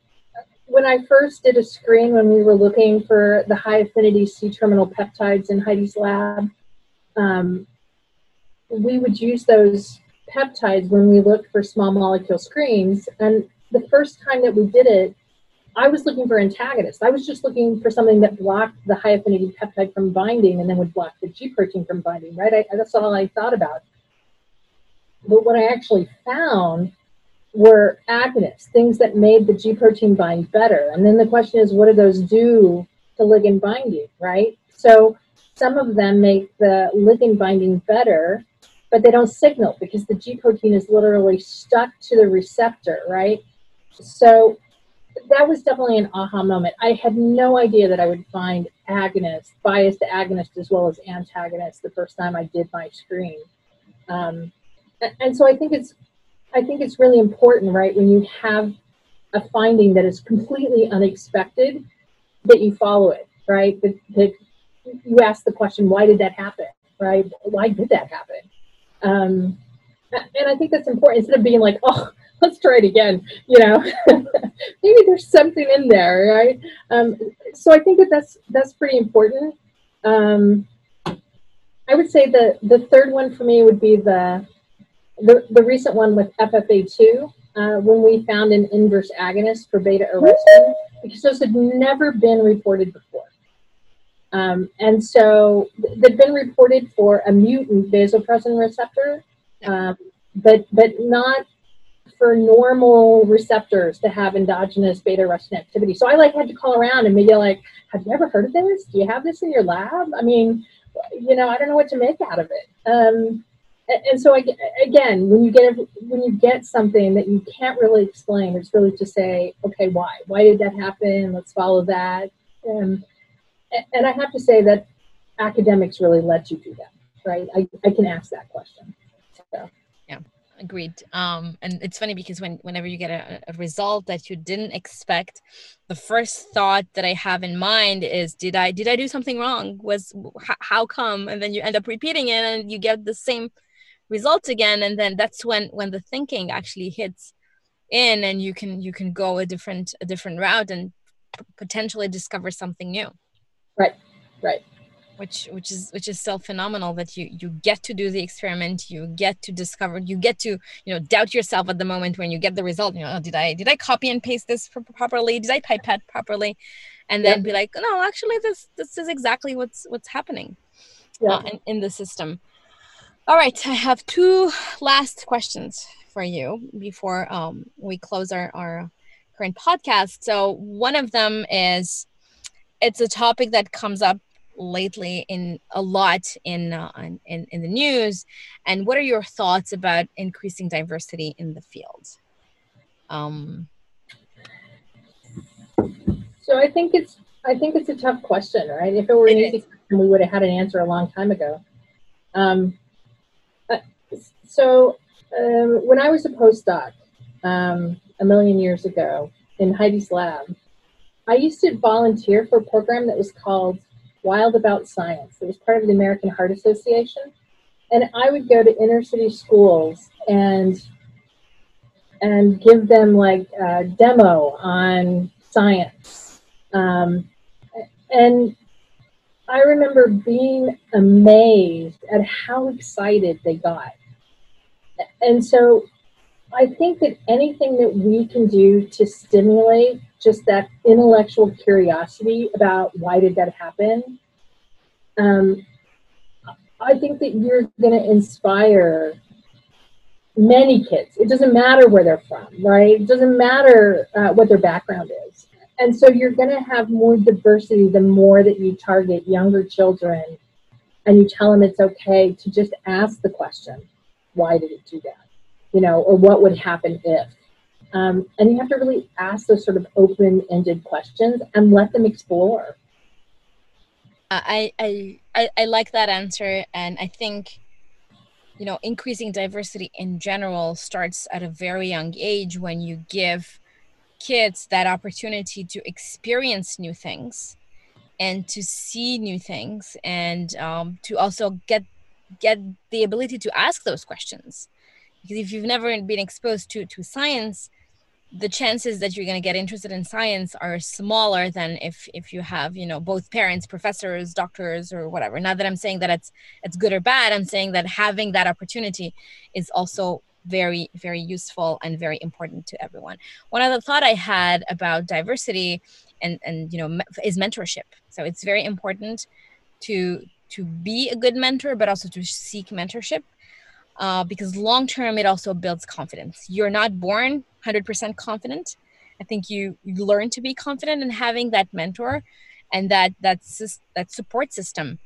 When I first did a screen when we were looking for the high affinity C-terminal peptides in Heidi's lab, we would use those peptides when we looked for small molecule screens. And the first time that we did it, I was looking for antagonists. I was just looking for something that blocked the high affinity peptide from binding and then would block the G protein from binding, right? That's all I thought about. But what I actually found were agonists, things that made the G protein bind better. And then the question is, what do those do to ligand binding, right? So some of them make the ligand binding better, but they don't signal because the G protein is literally stuck to the receptor, right? So that was definitely an aha moment. I had no idea that I would find agonists, biased agonists as well as antagonists the first time I did my screen. And so I think it's really important, right, when you have a finding that is completely unexpected, that you follow it, right? That you ask the question, why did that happen, right? Why did that happen? And I think that's important, instead of being like, oh, let's try it again, you know, maybe there's something in there, right? So I think that's pretty important. I would say the third one for me would be the recent one with FFA2, when we found an inverse agonist for beta-arrestin, because those had never been reported before. And so they've been reported for a mutant vasopressin receptor, but not for normal receptors to have endogenous beta-arrestin activity. So I had to call around and be like, have you ever heard of this? Do you have this in your lab? I mean, you know, I don't know what to make out of it. And so again, when you get something that you can't really explain, it's really to say, okay, why? Why did that happen? Let's follow that. And I have to say that academics really let you do that, right? I can ask that question. So. Yeah, agreed. And it's funny because whenever you get a result that you didn't expect, the first thought that I have in mind is, did I do something wrong? How come? And then you end up repeating it and you get the same results again. And then that's when the thinking actually hits in and you can go a different route and potentially discover something new. Right. Which is so phenomenal that you get to do the experiment, you get to discover, you get to, you know, doubt yourself at the moment when you get the result. You know, oh, did I copy and paste this properly? Did I pipette properly? And then be like, no, actually, this is exactly what's happening in the system. All right, I have two last questions for you before we close our current podcast. So one of them is, it's a topic that comes up lately in the news. And what are your thoughts about increasing diversity in the field? So I think it's a tough question, right? If it were an easy question, we would have had an answer a long time ago. When I was a postdoc a million years ago in Heidi's lab, I used to volunteer for a program that was called Wild About Science. It was part of the American Heart Association. And I would go to inner city schools and give them like a demo on science. And I remember being amazed at how excited they got. And so I think that anything that we can do to stimulate just that intellectual curiosity about why did that happen, I think that you're going to inspire many kids. It doesn't matter where they're from, right? It doesn't matter what their background is. And so you're going to have more diversity the more that you target younger children and you tell them it's okay to just ask the question, why did it do that? You know, or what would happen if? And you have to really ask those sort of open-ended questions and let them explore. I like that answer. And I think, you know, increasing diversity in general starts at a very young age when you give kids that opportunity to experience new things and to see new things and to also get the ability to ask those questions. Because if you've never been exposed to science, the chances that you're going to get interested in science are smaller than if you have, you know, both parents, professors, doctors, or whatever. Not that I'm saying that it's good or bad. I'm saying that having that opportunity is also very, very useful and very important to everyone. One other thought I had about diversity and you know, is mentorship. So it's very important to be a good mentor, but also to seek mentorship, because long-term it also builds confidence. You're not born 100% confident. I think you learn to be confident, and having that mentor and that support system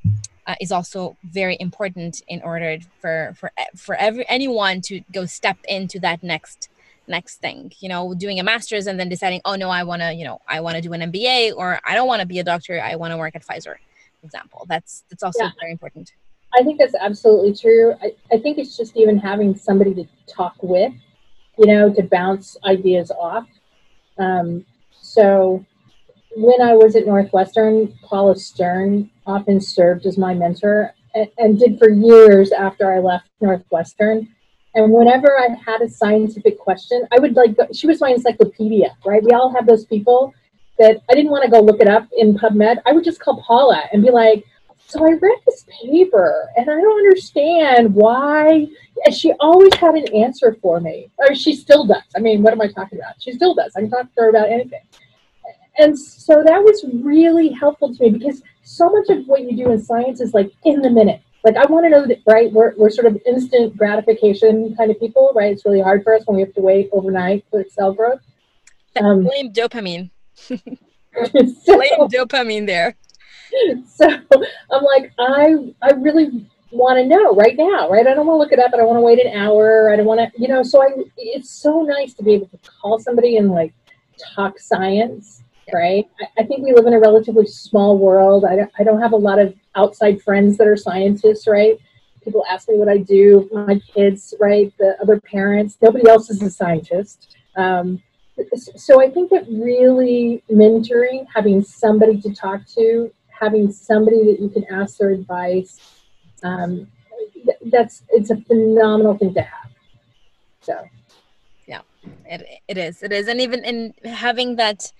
is also very important in order for anyone to go step into that next thing. You know, doing a master's and then deciding, oh no, I want to do an MBA, or I don't want to be a doctor, I want to work at Pfizer, for example. That's also very important. I think that's absolutely true. I think it's just even having somebody to talk with, you know, to bounce ideas off. So when I was at Northwestern, Paula Stern often served as my mentor and did for years after I left Northwestern. And whenever I had a scientific question, I would she was my encyclopedia, right? We all have those people that I didn't want to go look it up in PubMed. I would just call Paula and be like, so I read this paper and I don't understand why. And she always had an answer for me. Or she still does. I mean, what am I talking about? She still does. I can talk to her about anything. And so that was really helpful to me, because so much of what you do in science is like in the minute. Like, I want to know that, right? We're sort of instant gratification kind of people, right? It's really hard for us when we have to wait overnight for cell growth. Blame dopamine. Blame dopamine there. So I'm like, I really want to know right now, right? I don't want to look it up. I don't want to wait an hour. I don't want to, you know, so it's so nice to be able to call somebody and like talk science, right? I think we live in a relatively small world. I don't have a lot of outside friends that are scientists, right? People ask me what I do, my kids, right? The other parents, nobody else is a scientist. So I think that really mentoring, having somebody to talk to, having somebody that you can ask their advice, it's a phenomenal thing to have. So, yeah, it is, and even in having that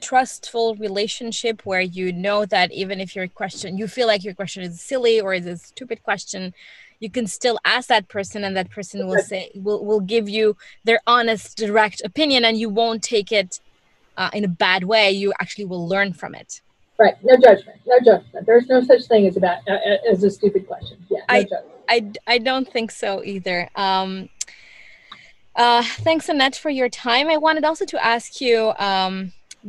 trustful relationship where you know that even if your question, you feel like your question is silly or is a stupid question, you can still ask that person, and that person will say will give you their honest, direct opinion, and you won't take it in a bad way. You actually will learn from it. Right. No judgment. There's no such thing as as a stupid question. Yeah. I don't think so either. Thanks, Annette, for your time. I wanted also to ask you,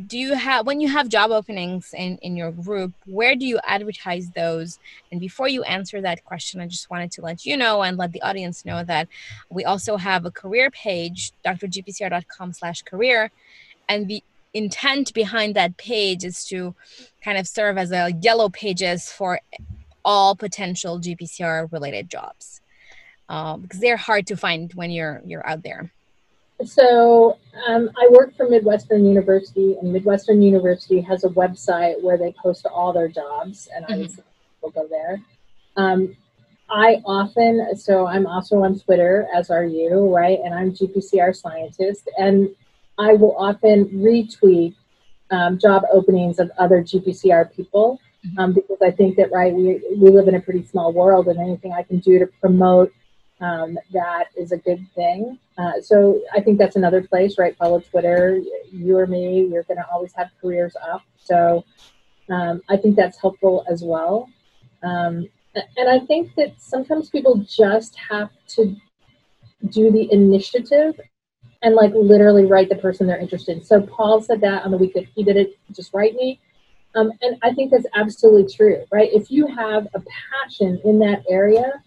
do you have, when you have job openings in your group, where do you advertise those? And before you answer that question, I just wanted to let you know and let the audience know that we also have a career page, drgpcr.com/career, and the intent behind that page is to kind of serve as a yellow pages for all potential GPCR related jobs, because they're hard to find when you're out there. So I work for Midwestern University, and Midwestern University has a website where they post all their jobs, and I will go there. I'm also on Twitter, as are you, right? And I'm GPCR scientist, and I will often retweet job openings of other GPCR people, because I think that, right, we live in a pretty small world, and anything I can do to promote that is a good thing. So I think that's another place, right? Follow Twitter, you or me, you're going to always have careers up. So I think that's helpful as well. And I think that sometimes people just have to do the initiative and like literally write the person they're interested in. So Paul said that on the week that he did it, just write me. And I think that's absolutely true, right? If you have a passion in that area,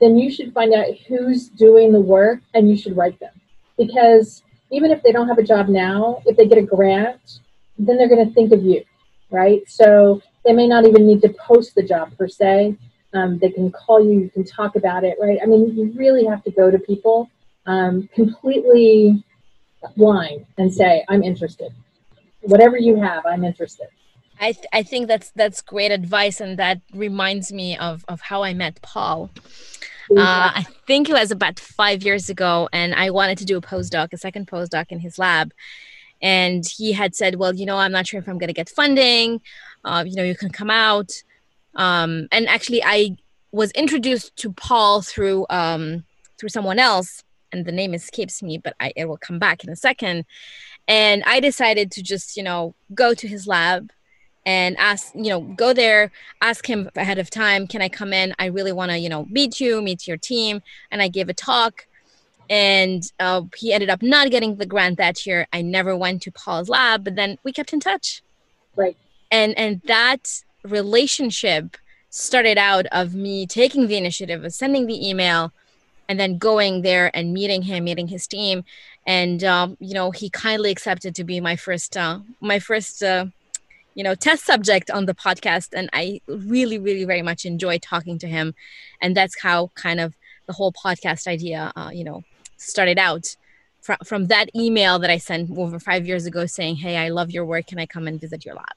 then you should find out who's doing the work and you should write them. Because even if they don't have a job now, if they get a grant, then they're gonna think of you, right? So they may not even need to post the job per se. They can call you can talk about it, right? I mean, you really have to go to people completely blind and say, I'm interested. Whatever you have, I'm interested. I think that's great advice, and that reminds me of how I met Paul. I think it was about 5 years ago, and I wanted to do a second postdoc in his lab. And he had said, well, you know, I'm not sure if I'm going to get funding. You know, you can come out. And actually, I was introduced to Paul through someone else. and the name escapes me, but it will come back in a second. And I decided to just, go to his lab and ask, go there, ask him ahead of time, can I come in? I really want to, meet you, meet your team. And I gave a talk, and he ended up not getting the grant that year. I never went to Paul's lab, but then we kept in touch. Right. And that relationship started out of me taking the initiative of sending the email and then going there and meeting him, meeting his team. And, he kindly accepted to be my first test subject on the podcast. And I really, really very much enjoyed talking to him. And that's how kind of the whole podcast idea, started out from that email that I sent over 5 years ago saying, hey, I love your work. Can I come and visit your lab?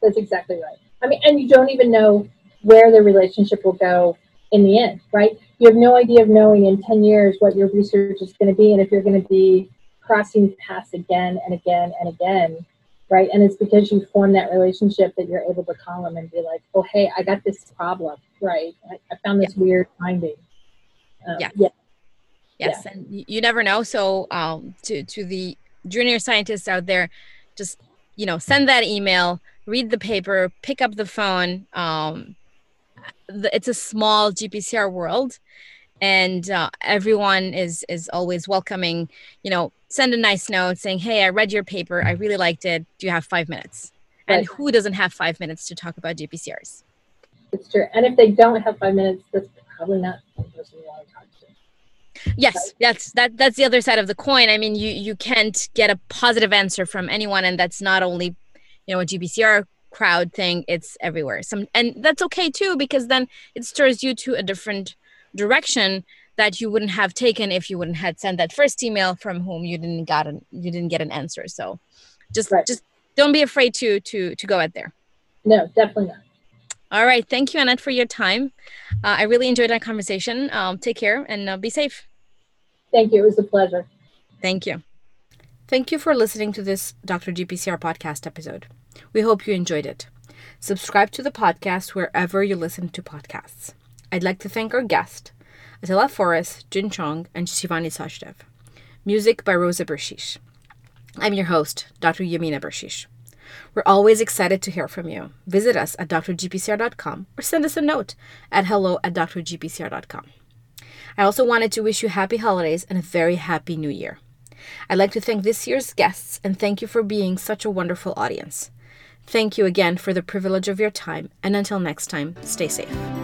That's exactly right. I mean, and you don't even know where the relationship will go in the end, right? You have no idea of knowing in 10 years what your research is going to be and if you're going to be crossing paths again and again and again, right? And it's because you form that relationship that you're able to call them and be like, oh, hey, I got this problem, right? I found this weird finding. Yes. And you never know. So to the junior scientists out there, just, send that email, read the paper, pick up the phone. It's a small GPCR world, and everyone is always welcoming. Send a nice note saying, hey, I read your paper. I really liked it. Do you have 5 minutes? Right. And who doesn't have 5 minutes to talk about GPCRs? It's true. And if they don't have 5 minutes, that's probably not the person you want to talk to. Yes, that's the other side of the coin. I mean, you can't get a positive answer from anyone, and that's not only, a GPCR crowd thing. It's everywhere. And that's okay too, because then it stirs you to a different direction that you wouldn't have taken if you wouldn't had sent that first email from whom you didn't get an answer. So, just don't be afraid to go out there. No, definitely not. All right. Thank you, Annette, for your time. I really enjoyed our conversation. Take care and be safe. Thank you. It was a pleasure. Thank you. Thank you for listening to this Dr. GPCR podcast episode. We hope you enjoyed it. Subscribe to the podcast wherever you listen to podcasts. I'd like to thank our guest, Attila Forrest, Jin Chong, and Shivani Sachdev. Music by Rosa Bershish. I'm your host, Dr. Yamina Abrishesh. We're always excited to hear from you. Visit us at drgpcr.com or send us a note at hello@drgpcr.com. I also wanted to wish you happy holidays and a very happy new year. I'd like to thank this year's guests and thank you for being such a wonderful audience. Thank you again for the privilege of your time, and until next time, stay safe.